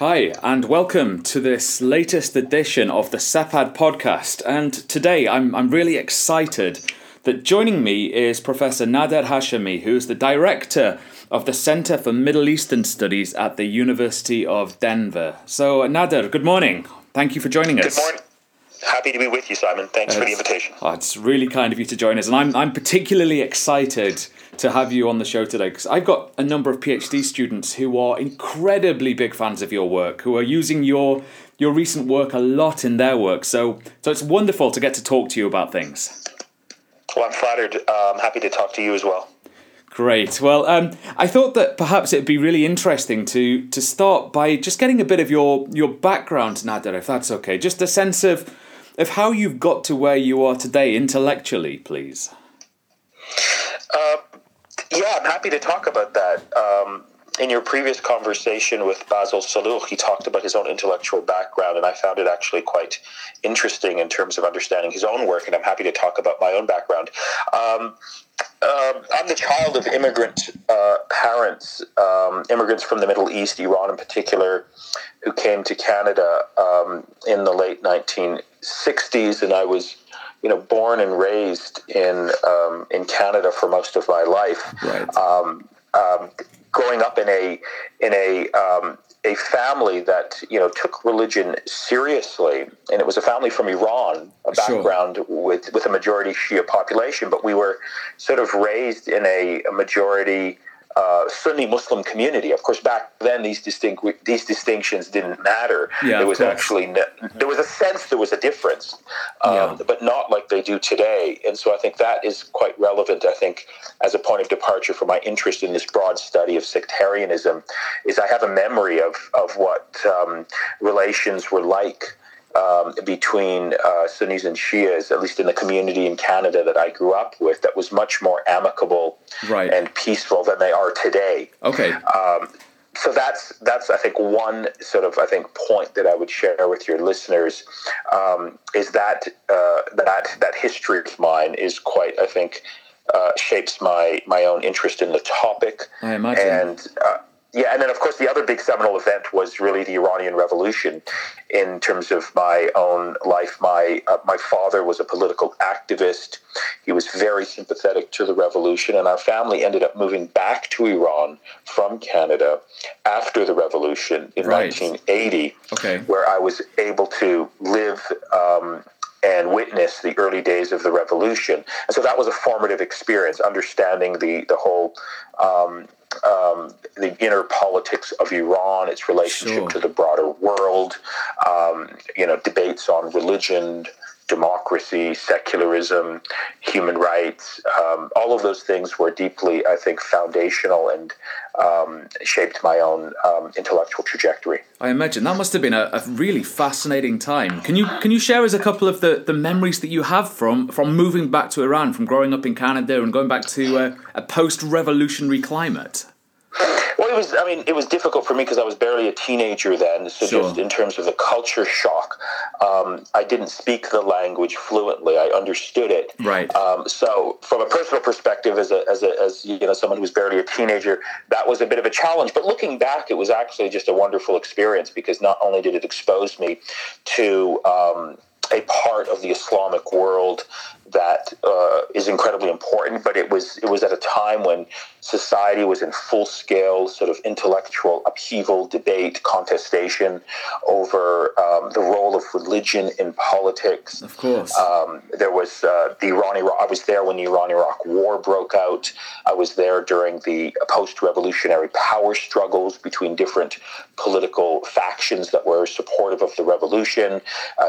Hi, and welcome to this latest edition of the SEPAD podcast. And today I'm really excited that joining me is Professor Nader Hashemi, who is the director of the Center for Middle Eastern Studies at the University of Denver. So, Nader, good morning. Thank you for joining us. Good morning. Happy to be with you, Simon. Thanks for the invitation. Oh, it's really kind of you to join us. And I'm particularly excited to have you on the show today because I've got a number of PhD students who are incredibly big fans of your work, who are using your recent work a lot in their work. So it's wonderful to get to talk to you about things. Well, I'm flattered. I'm happy to talk to you as well. Great. Well, I thought that perhaps it'd be really interesting to start by just getting a bit of your background, Nader, if that's okay. Just a sense of how you've got to where you are today intellectually, please. Yeah, I'm happy to talk about that. In your previous conversation with Basil Salouk, he talked about his own intellectual background, and I found it actually quite interesting in terms of understanding his own work, and I'm happy to talk about my own background. I'm the child of immigrant parents, immigrants from the Middle East, Iran in particular, who came to Canada in the late 1960s, and I was born and raised in Canada for most of my life. Right. Growing up in a family that took religion seriously, and it was a family from Iran, a background with a majority Shia population, but we were sort of raised in a majority Sunni Muslim community. Of course, back then these distinctions didn't matter. Yeah, there was actually there was a sense there was a difference, but not like they do today. And so I think that is quite relevant. I think as a point of departure for my interest in this broad study of sectarianism is I have a memory of what relations were like between Sunnis and Shias, at least in the community in Canada that I grew up with, that was much more amicable and peaceful than they are today. Okay. So that's I think one sort of point that I would share with your listeners is that that history of mine is quite shapes my own interest in the topic. I imagine. Yeah, and then, of course, the other big seminal event was really the Iranian Revolution in terms of my own life. My father was a political activist. He was very sympathetic to the revolution, and our family ended up moving back to Iran from Canada after the revolution in 1980, where I was able to live and witness the early days of the revolution. And so that was a formative experience, understanding the whole the inner politics of Iran, its relationship to the broader world, debates on religion, democracy, secularism, human rights, all of those things were deeply, I think, foundational and shaped my own intellectual trajectory. I imagine that must have been a really fascinating time. Can you share us a couple of the memories that you have from moving back to Iran, from growing up in Canada and going back to a post-revolutionary climate? Well, it was difficult for me because I was barely a teenager then. So just in terms of the culture shock, I didn't speak the language fluently. I understood it. Right. So from a personal perspective, as someone who was barely a teenager, that was a bit of a challenge. But looking back, it was actually just a wonderful experience because not only did it expose me to a part of the Islamic world that is incredibly important, but it was at a time when society was in full-scale sort of intellectual upheaval, debate, contestation over the role of religion in politics. Of course. There was the Iran-Iraq... I was there when the Iran-Iraq War broke out. I was there during the post-revolutionary power struggles between different political factions that were supportive of the revolution.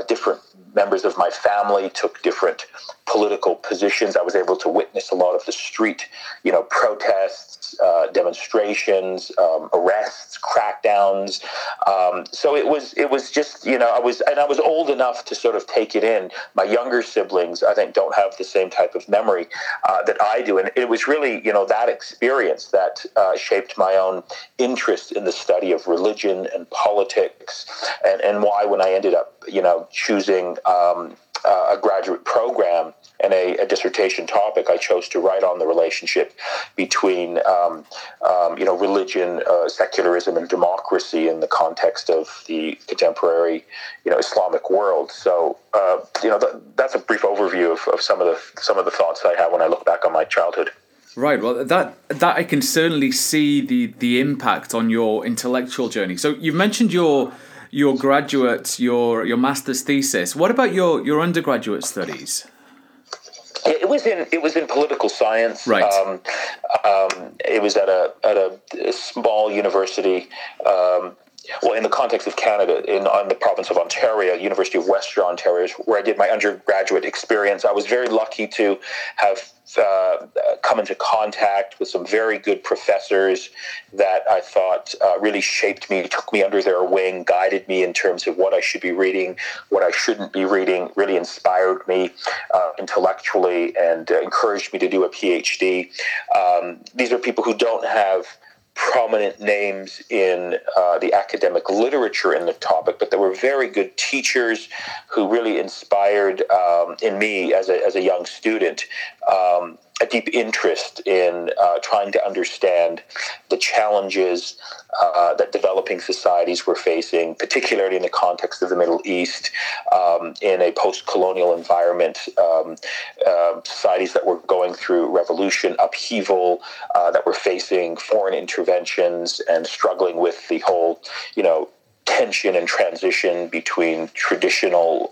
Different members of my family took different political positions. I was able to witness a lot of the street, protests, demonstrations, arrests, crackdowns. So it was just, I was old enough to sort of take it in. My younger siblings, I think, don't have the same type of memory that I do. And it was really, that experience that shaped my own interest in the study of religion and politics and why when I ended up, choosing a graduate program and a dissertation topic, I chose to write on the relationship between religion, secularism, and democracy in the context of the contemporary Islamic world. So that's a brief overview of some of the thoughts I have when I look back on my childhood. Right. Well, that I can certainly see the impact on your intellectual journey. So you've mentioned your graduate, your master's thesis. What about your undergraduate studies? It was in political science. Right. It was at a small university. Well, in the context of Canada, on the province of Ontario, University of Western Ontario, where I did my undergraduate experience. I was very lucky to have come into contact with some very good professors that I thought really shaped me, took me under their wing, guided me in terms of what I should be reading, what I shouldn't be reading, really inspired me intellectually and encouraged me to do a PhD. These are people who don't have prominent names in the academic literature in the topic, but there were very good teachers who really inspired in me as a young student a deep interest in trying to understand the challenges that developing societies were facing, particularly in the context of the Middle East, in a post-colonial environment, societies that were going through revolution, upheaval, that were facing foreign interventions and struggling with the whole, tension and transition between traditional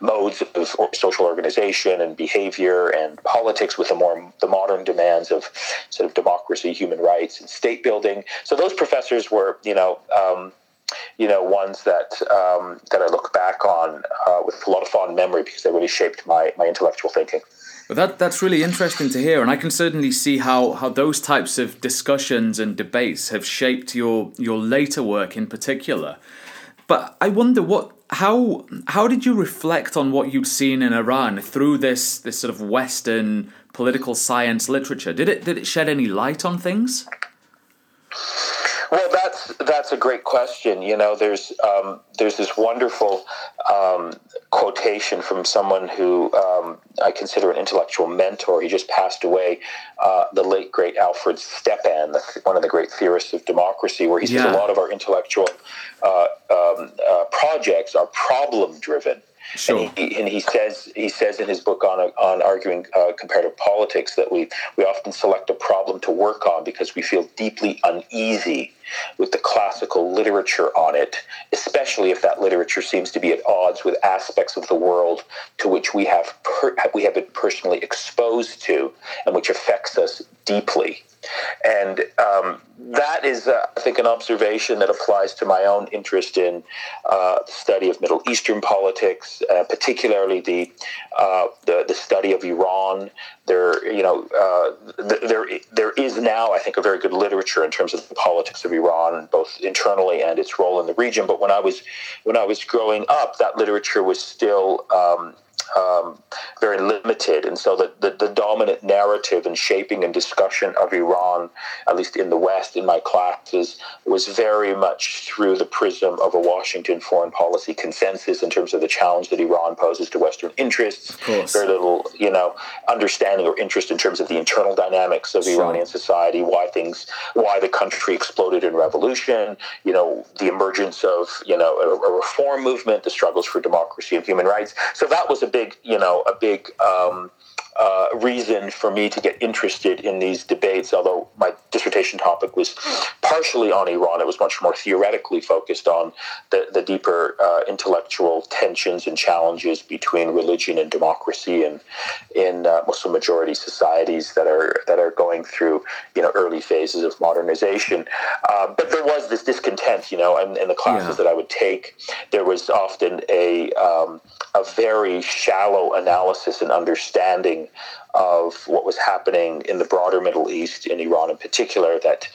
modes of social organization and behavior and politics with the modern demands of sort of democracy, human rights, and state building. So those professors were, ones that I look back on with a lot of fond memory because they really shaped my intellectual thinking. Well, that's really interesting to hear, and I can certainly see how those types of discussions and debates have shaped your later work in particular. But I wonder how did you reflect on what you'd seen in Iran through this sort of Western political science literature? Did it shed any light on things? Well, that's a great question. There's this wonderful quotation from someone who I consider an intellectual mentor. He just passed away, the late, great Alfred Stepan, one of the great theorists of democracy, where he says a lot of our intellectual projects are problem-driven. Sure. And he says in his book on arguing comparative politics that we often select a problem to work on because we feel deeply uneasy with the classical literature on it, especially if that literature seems to be at odds with aspects of the world to which we have been personally exposed to and which affects us deeply. And that is, I think, an observation that applies to my own interest in the study of Middle Eastern politics, particularly the study of Iran. There is now, I think, a very good literature in terms of the politics of Iran, both internally and its role in the region. But when I was growing up, that literature was still very limited, and so the dominant narrative and shaping and discussion of Iran, at least in the West, in my classes, was very much through the prism of a Washington foreign policy consensus in terms of the challenge that Iran poses to Western interests. Of course. Very little, understanding or interest in terms of the internal dynamics of Iranian society, why the country exploded in revolution, the emergence of a reform movement, the struggles for democracy and human rights. So that was a big reason for me to get interested in these debates, although my dissertation topic was partially on Iran. It was much more theoretically focused on the deeper intellectual tensions and challenges between religion and democracy and in Muslim majority societies that are going through early phases of modernization. But there was this discontent, and in the classes that I would take, there was often a very shallow analysis and understanding of what was happening in the broader Middle East, in Iran in particular, that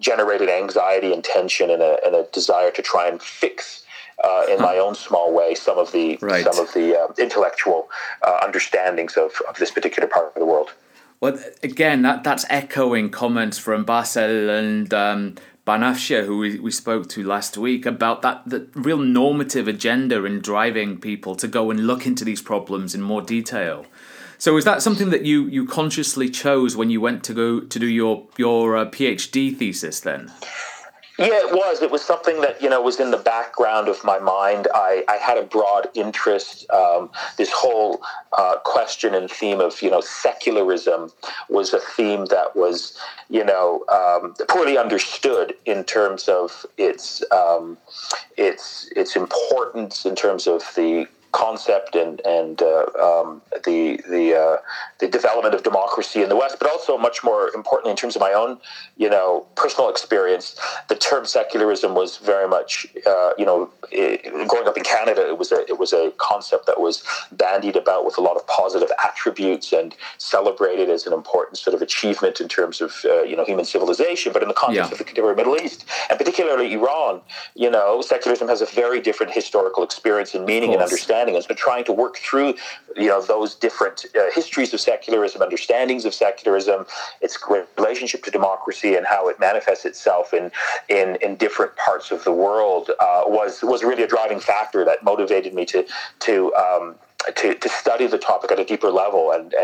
generated anxiety and tension and a desire to try and fix, in my own small way, some of the intellectual understandings of this particular part of the world. Well, again, that's echoing comments from Basil and Banafshe, who we spoke to last week, about that real normative agenda in driving people to go and look into these problems in more detail. So is that something that you consciously chose when you went to go to do your PhD thesis then? Yeah, it was. It was something that, was in the background of my mind. I had a broad interest. This whole question and theme of, secularism was a theme that was, poorly understood in terms of its importance in terms of the concept and the development of democracy in the West, but also much more importantly in terms of my own, personal experience, the term secularism was very much, growing up in Canada, it was a concept that was bandied about with a lot of positive attributes and celebrated as an important sort of achievement in terms of human civilization. But in the context of the contemporary Middle East and particularly Iran, secularism has a very different historical experience and meaning and understanding. And so trying to work through, those different histories of secularism, understandings of secularism, its relationship to democracy, and how it manifests itself in different parts of the world was really a driving factor that motivated me to study the topic at a deeper level, and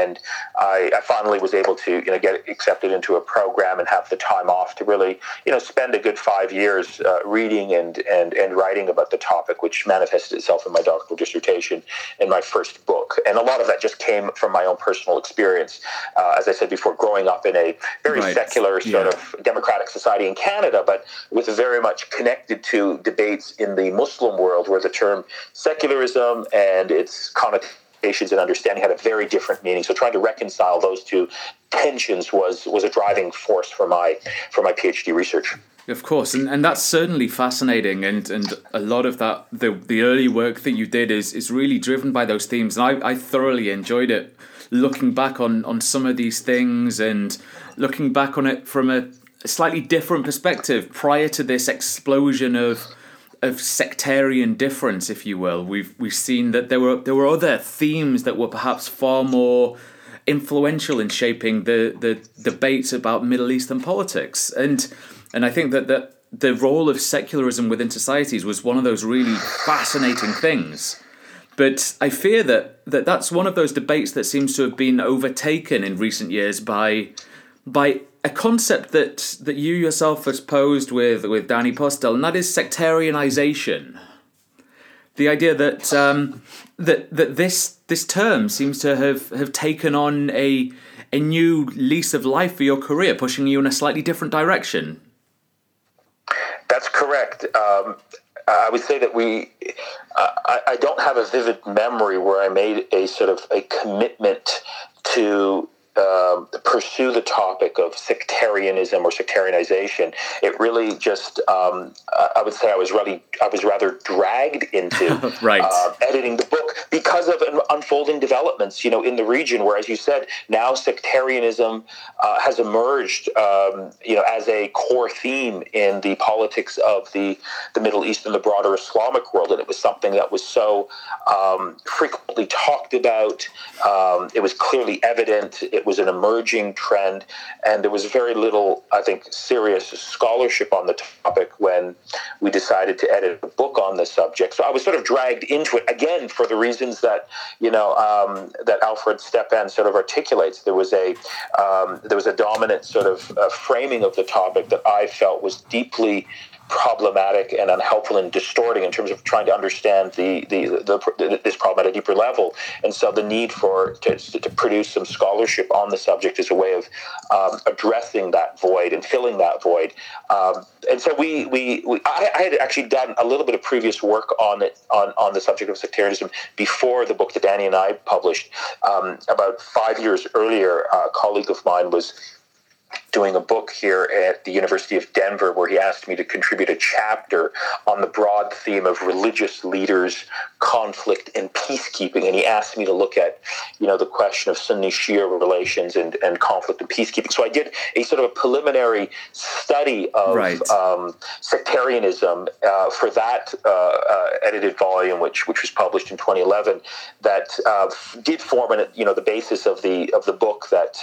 I finally was able to get accepted into a program and have the time off to really spend a good 5 years reading and writing about the topic, which manifested itself in my doctoral dissertation and my first book. And a lot of that just came from my own personal experience, as I said before, growing up in a very secular sort of democratic society in Canada, but with very much connected to debates in the Muslim world, where the term secularism and its connotations and understanding had a very different meaning. So trying to reconcile those two tensions was a driving force for my PhD research. Of course, and that's certainly fascinating, and a lot of that, the early work that you did is really driven by those themes, and I thoroughly enjoyed it, looking back on some of these things and looking back on it from a slightly different perspective prior to this explosion of sectarian difference, if you will. We've seen that there were other themes that were perhaps far more influential in shaping the debates about Middle Eastern politics, and I think that the role of secularism within societies was one of those really fascinating things. But I fear that that's one of those debates that seems to have been overtaken in recent years by a concept that you yourself has posed with Danny Postel, and that is sectarianization. The idea that that this term seems to have taken on a new lease of life for your career, pushing you in a slightly different direction. That's correct. I would say that I don't have a vivid memory where I made a sort of a commitment to pursue the topic of sectarianism or sectarianization. It really just, I would say, I was rather dragged into editing the book because of unfolding developments, in the region, where, as you said, now sectarianism has emerged, as a core theme in the politics of the Middle East and the broader Islamic world, and it was something that was so frequently talked about. It was clearly evident. It was an emerging trend, and there was very little, I think, serious scholarship on the topic when we decided to edit a book on the subject. So I was sort of dragged into it, again, for the reasons that, that Alfred Stepan sort of articulates. There was a dominant sort of framing of the topic that I felt was deeply problematic and unhelpful and distorting in terms of trying to understand this problem at a deeper level. And so the need to produce some scholarship on the subject is a way of addressing that void and filling that void. And so I had actually done a little bit of previous work on it, on the subject of sectarianism, before the book that Danny and I published. About 5 years earlier, a colleague of mine was doing a book here at the University of Denver, where he asked me to contribute a chapter on the broad theme of religious leaders, conflict, and peacekeeping. And he asked me to look at, the question of Sunni-Shia relations and conflict and peacekeeping. So I did a sort of a preliminary study of sectarianism for that edited volume, which was published in 2011, that did form the basis of the book that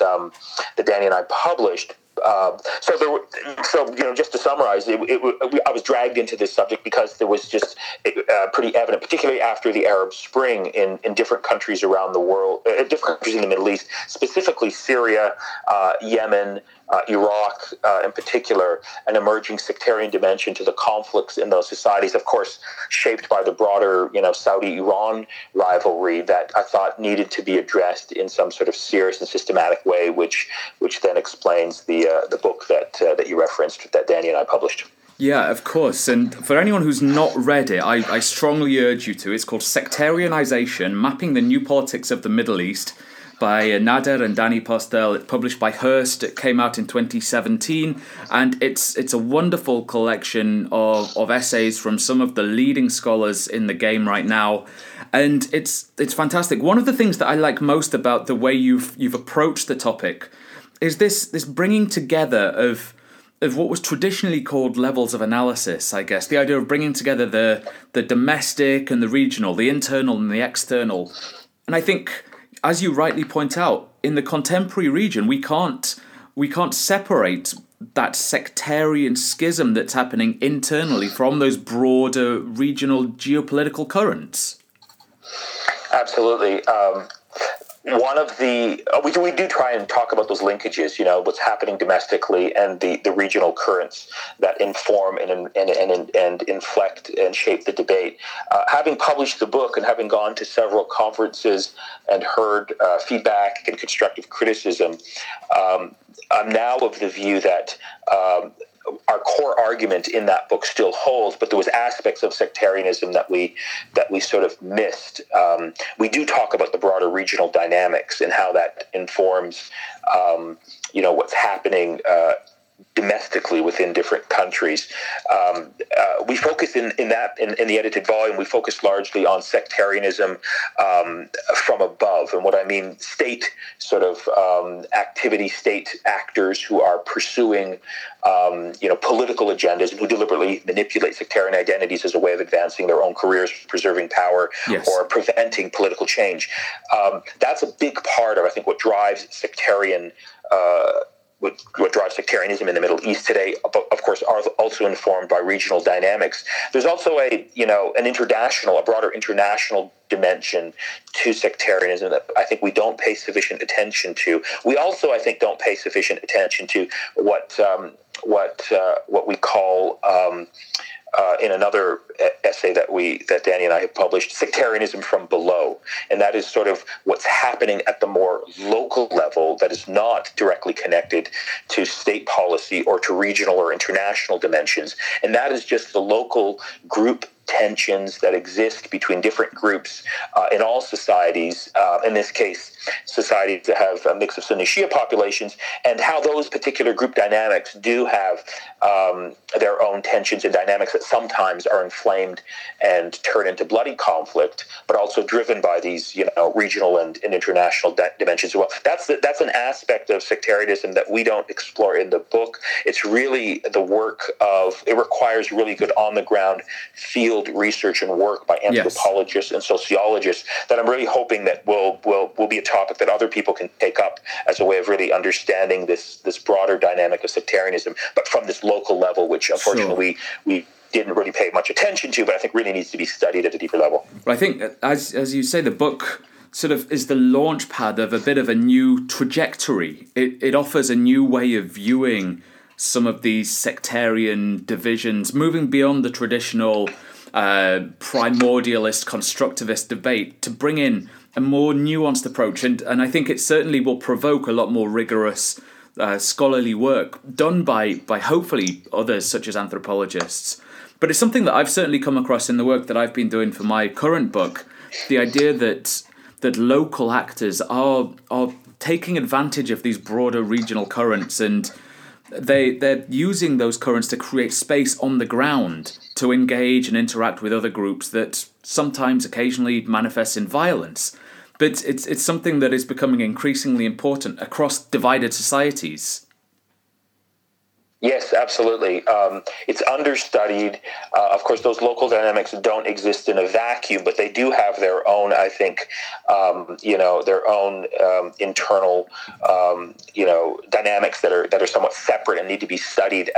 Danny and I published. Just to summarize, I was dragged into this subject because there was just pretty evident, particularly after the Arab Spring in different countries around the world, different countries in the Middle East, specifically Syria, Yemen, Iraq in particular, an emerging sectarian dimension to the conflicts in those societies, of course, shaped by the broader, Saudi-Iran rivalry that I thought needed to be addressed in some sort of serious and systematic way, which then explains the book that you referenced, that Danny and I published. Yeah, of course. And for anyone who's not read it, I strongly urge you to. It's called Sectarianization, Mapping the New Politics of the Middle East, by Nader and Danny Postel. It's published by Hearst. It came out in 2017, and it's a wonderful collection of essays from some of the leading scholars in the game right now, and it's fantastic. One of the things that I like most about the way you've approached the topic is this bringing together of what was traditionally called levels of analysis, I guess. The idea of bringing together the domestic and the regional, the internal and the external. And I think, as you rightly point out, in the contemporary region, we can't separate that sectarian schism that's happening internally from those broader regional geopolitical currents. Absolutely. One of the we do try and talk about those linkages, what's happening domestically and the regional currents that inform and inflect and shape the debate. Having published the book and having gone to several conferences and heard feedback and constructive criticism, I'm now of the view that our core argument in that book still holds, but there was aspects of sectarianism that we sort of missed. We do talk about the broader regional dynamics and how that informs, what's happening domestically within different countries. We focus in the edited volume. We focus largely on sectarianism from above, and what I mean, state sort of activity, state actors who are pursuing political agendas and who deliberately manipulate sectarian identities as a way of advancing their own careers, preserving power, yes, or preventing political change. That's a big part of, I think, what drives sectarianism in the Middle East today, of course, are also informed by regional dynamics. There's also a broader international dimension to sectarianism that I think we don't pay sufficient attention to. We also, I think, don't pay sufficient attention to what we call in another essay that Danny and I have published, sectarianism from below, and that is sort of what's happening at the more local level that is not directly connected to state policy or to regional or international dimensions, and that is just the local group tensions that exist between different groups in all societies, in this case, societies that have a mix of Sunni Shia populations, and how those particular group dynamics do have their own tensions and dynamics that sometimes are inflamed and turn into bloody conflict, but also driven by these regional and international dimensions as well. That's an aspect of sectarianism that we don't explore in the book. It's really the work of, it requires really good on-the-ground field research and work by anthropologists, yes, and sociologists that I'm really hoping that will be a topic that other people can take up as a way of really understanding this broader dynamic of sectarianism, but from this local level, which unfortunately, sure, we didn't really pay much attention to, but I think really needs to be studied at a deeper level. I think, as you say, the book sort of is the launch pad of a bit of a new trajectory. It offers a new way of viewing some of these sectarian divisions, moving beyond the traditional primordialist, constructivist debate to bring in a more nuanced approach. And I think it certainly will provoke a lot more rigorous scholarly work done by hopefully others such as anthropologists. But it's something that I've certainly come across in the work that I've been doing for my current book, the idea that local actors are taking advantage of these broader regional currents, and they're using those currents to create space on the ground to engage and interact with other groups that sometimes occasionally manifests in violence. But it's something that is becoming increasingly important across divided societies. Yes, absolutely. It's understudied. Of course, those local dynamics don't exist in a vacuum, but they do have their own, I think, their own internal, dynamics that are somewhat separate and need to be studied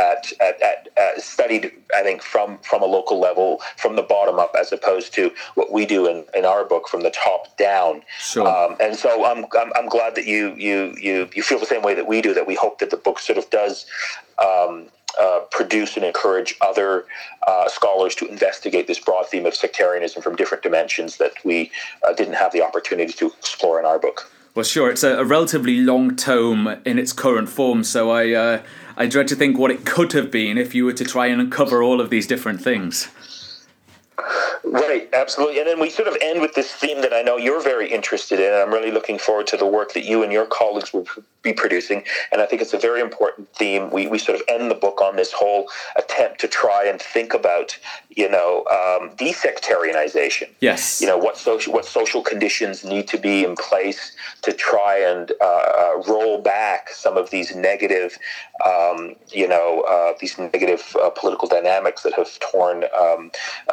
studied, I think, from a local level, from the bottom up, as opposed to what we do in our book from the top down. Sure. And so I'm glad that you feel the same way that we do. That we hope that the book sort of does. Produce and encourage other scholars to investigate this broad theme of sectarianism from different dimensions that we didn't have the opportunity to explore in our book. Well, sure, it's a relatively long tome in its current form, so I dread to think what it could have been if you were to try and uncover all of these different things. Right, absolutely. And then we sort of end with this theme that I know you're very interested in, and I'm really looking forward to the work that you and your colleagues will be producing. And I think it's a very important theme. We sort of end the book on this whole attempt to try and think about, desectarianization. Yes. What social conditions need to be in place to try and roll back some of these negative, political dynamics that have torn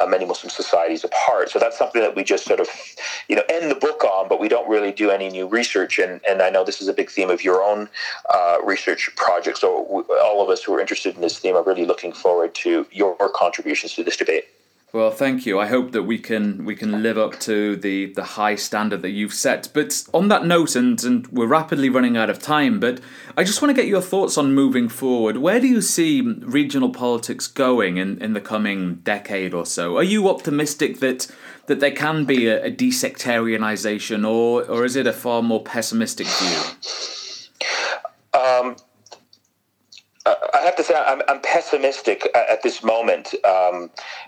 many Muslim societies apart. So that's something that we just sort of, end the book on, but we don't really do any new research. And I know this is a big theme of your own research project. So all of us who are interested in this theme are really looking forward to your contributions to this debate. Well, thank you. I hope that we can live up to the high standard that you've set. But on that note, and we're rapidly running out of time, but I just want to get your thoughts on moving forward. Where do you see regional politics going in the coming decade or so? Are you optimistic that there can be a desectarianization, or is it a far more pessimistic view? I have to say I'm pessimistic at this moment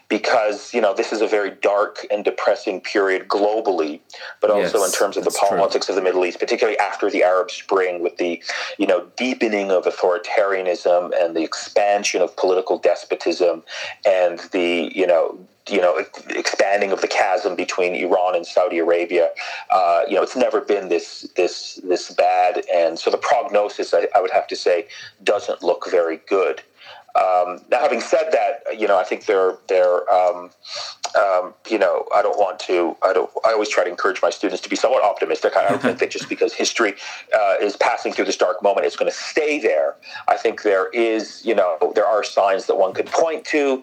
because, this is a very dark and depressing period globally, but also in terms of the politics of the Middle East, particularly after the Arab Spring, with the, deepening of authoritarianism and the expansion of political despotism and the, expanding of the chasm between Iran and Saudi Arabia. It's never been this bad, and so the prognosis, I would have to say, doesn't look very good. Now, having said that, I think I don't want to. I always try to encourage my students to be somewhat optimistic. I don't think that just because history is passing through this dark moment, it's going to stay there. I think there is, there are signs that one could point to,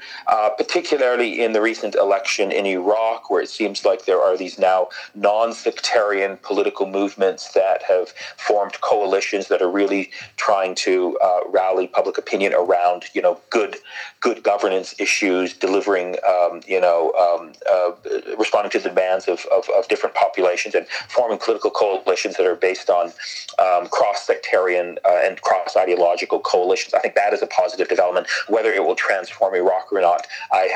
particularly in the recent election in Iraq, where it seems like there are these now non-sectarian political movements that have formed coalitions that are really trying to rally public opinion around, good governance issues, delivering, responding to the demands of different populations, and forming political coalitions that are based on cross-sectarian and cross-ideological coalitions. I think that is a positive development. Whether it will transform Iraq or not, I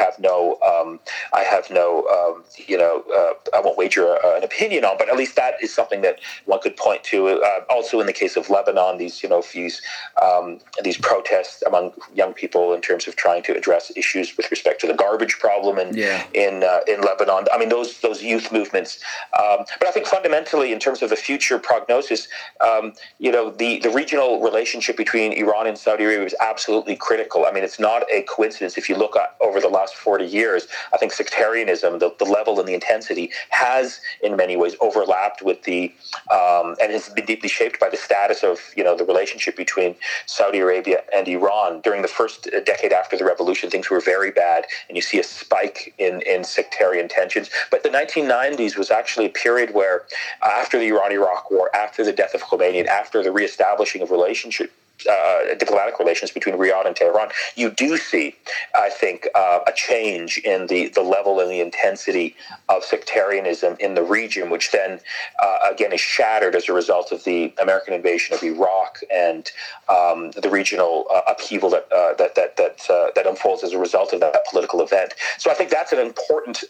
won't wager an opinion on. But at least that is something that one could point to. Also, in the case of Lebanon, these protests among young people in terms of trying to address issues with respect to the garbage problem in Lebanon. I mean, those youth movements. But I think fundamentally, in terms of the future prognosis, the regional relationship between Iran and Saudi Arabia is absolutely critical. I mean, it's not a coincidence. If you look at over the last 40 years, I think sectarianism, the level and the intensity, has in many ways overlapped with the, and has been deeply shaped by the status of, the relationship between Saudi Arabia and Iran. During the first decade after the revolution, things were very bad, and you see a spike in sectarian tensions. But the 1990s was actually a period where, after the Iran-Iraq War, after the death of Khomeini, and after the reestablishing of diplomatic relations between Riyadh and Tehran, you do see, I think, a change in the level and the intensity of sectarianism in the region, which then, again, is shattered as a result of the American invasion of Iraq and the regional upheaval that unfolds as a result of that political event. So I think that's an important,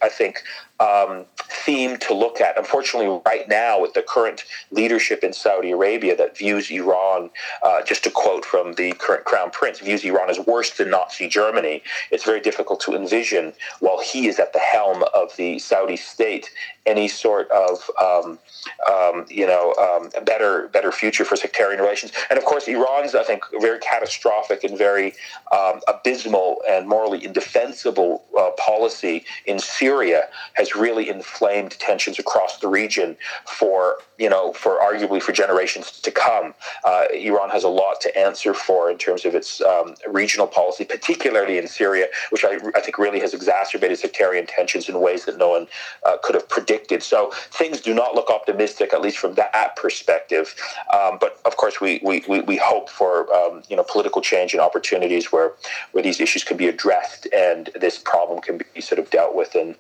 theme to look at. Unfortunately, right now, with the current leadership in Saudi Arabia that views Iran just a quote from the current crown prince, views Iran as worse than Nazi Germany, it's very difficult to envision, while he is at the helm of the Saudi state, any sort of better future for sectarian relations. And of course, Iran's, I think, very catastrophic and very abysmal and morally indefensible policy in Syria has really inflamed tensions across the region for arguably for generations to come. Iran has a lot to answer for in terms of its regional policy, particularly in Syria, which I think really has exacerbated sectarian tensions in ways that no one could have predicted. So things do not look optimistic, at least from that perspective. But of course, we hope for political change and opportunities where these issues can be addressed and this problem can be sort of dealt with in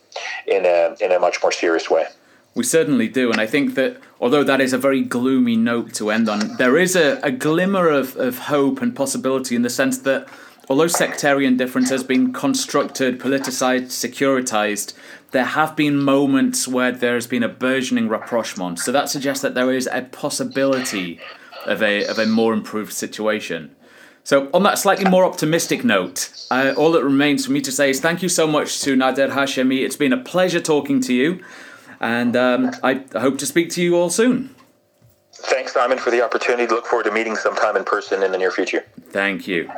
a much more serious way. We certainly do, and I think that although that is a very gloomy note to end on, there is a glimmer of hope and possibility in the sense that although sectarian difference has been constructed, politicized, securitized, there have been moments where there has been a burgeoning rapprochement. So that suggests that there is a possibility of a more improved situation. So on that slightly more optimistic note, all that remains for me to say is thank you so much to Nader Hashemi. It's been a pleasure talking to you. And I hope to speak to you all soon. Thanks, Simon, for the opportunity. Look forward to meeting sometime in person in the near future. Thank you.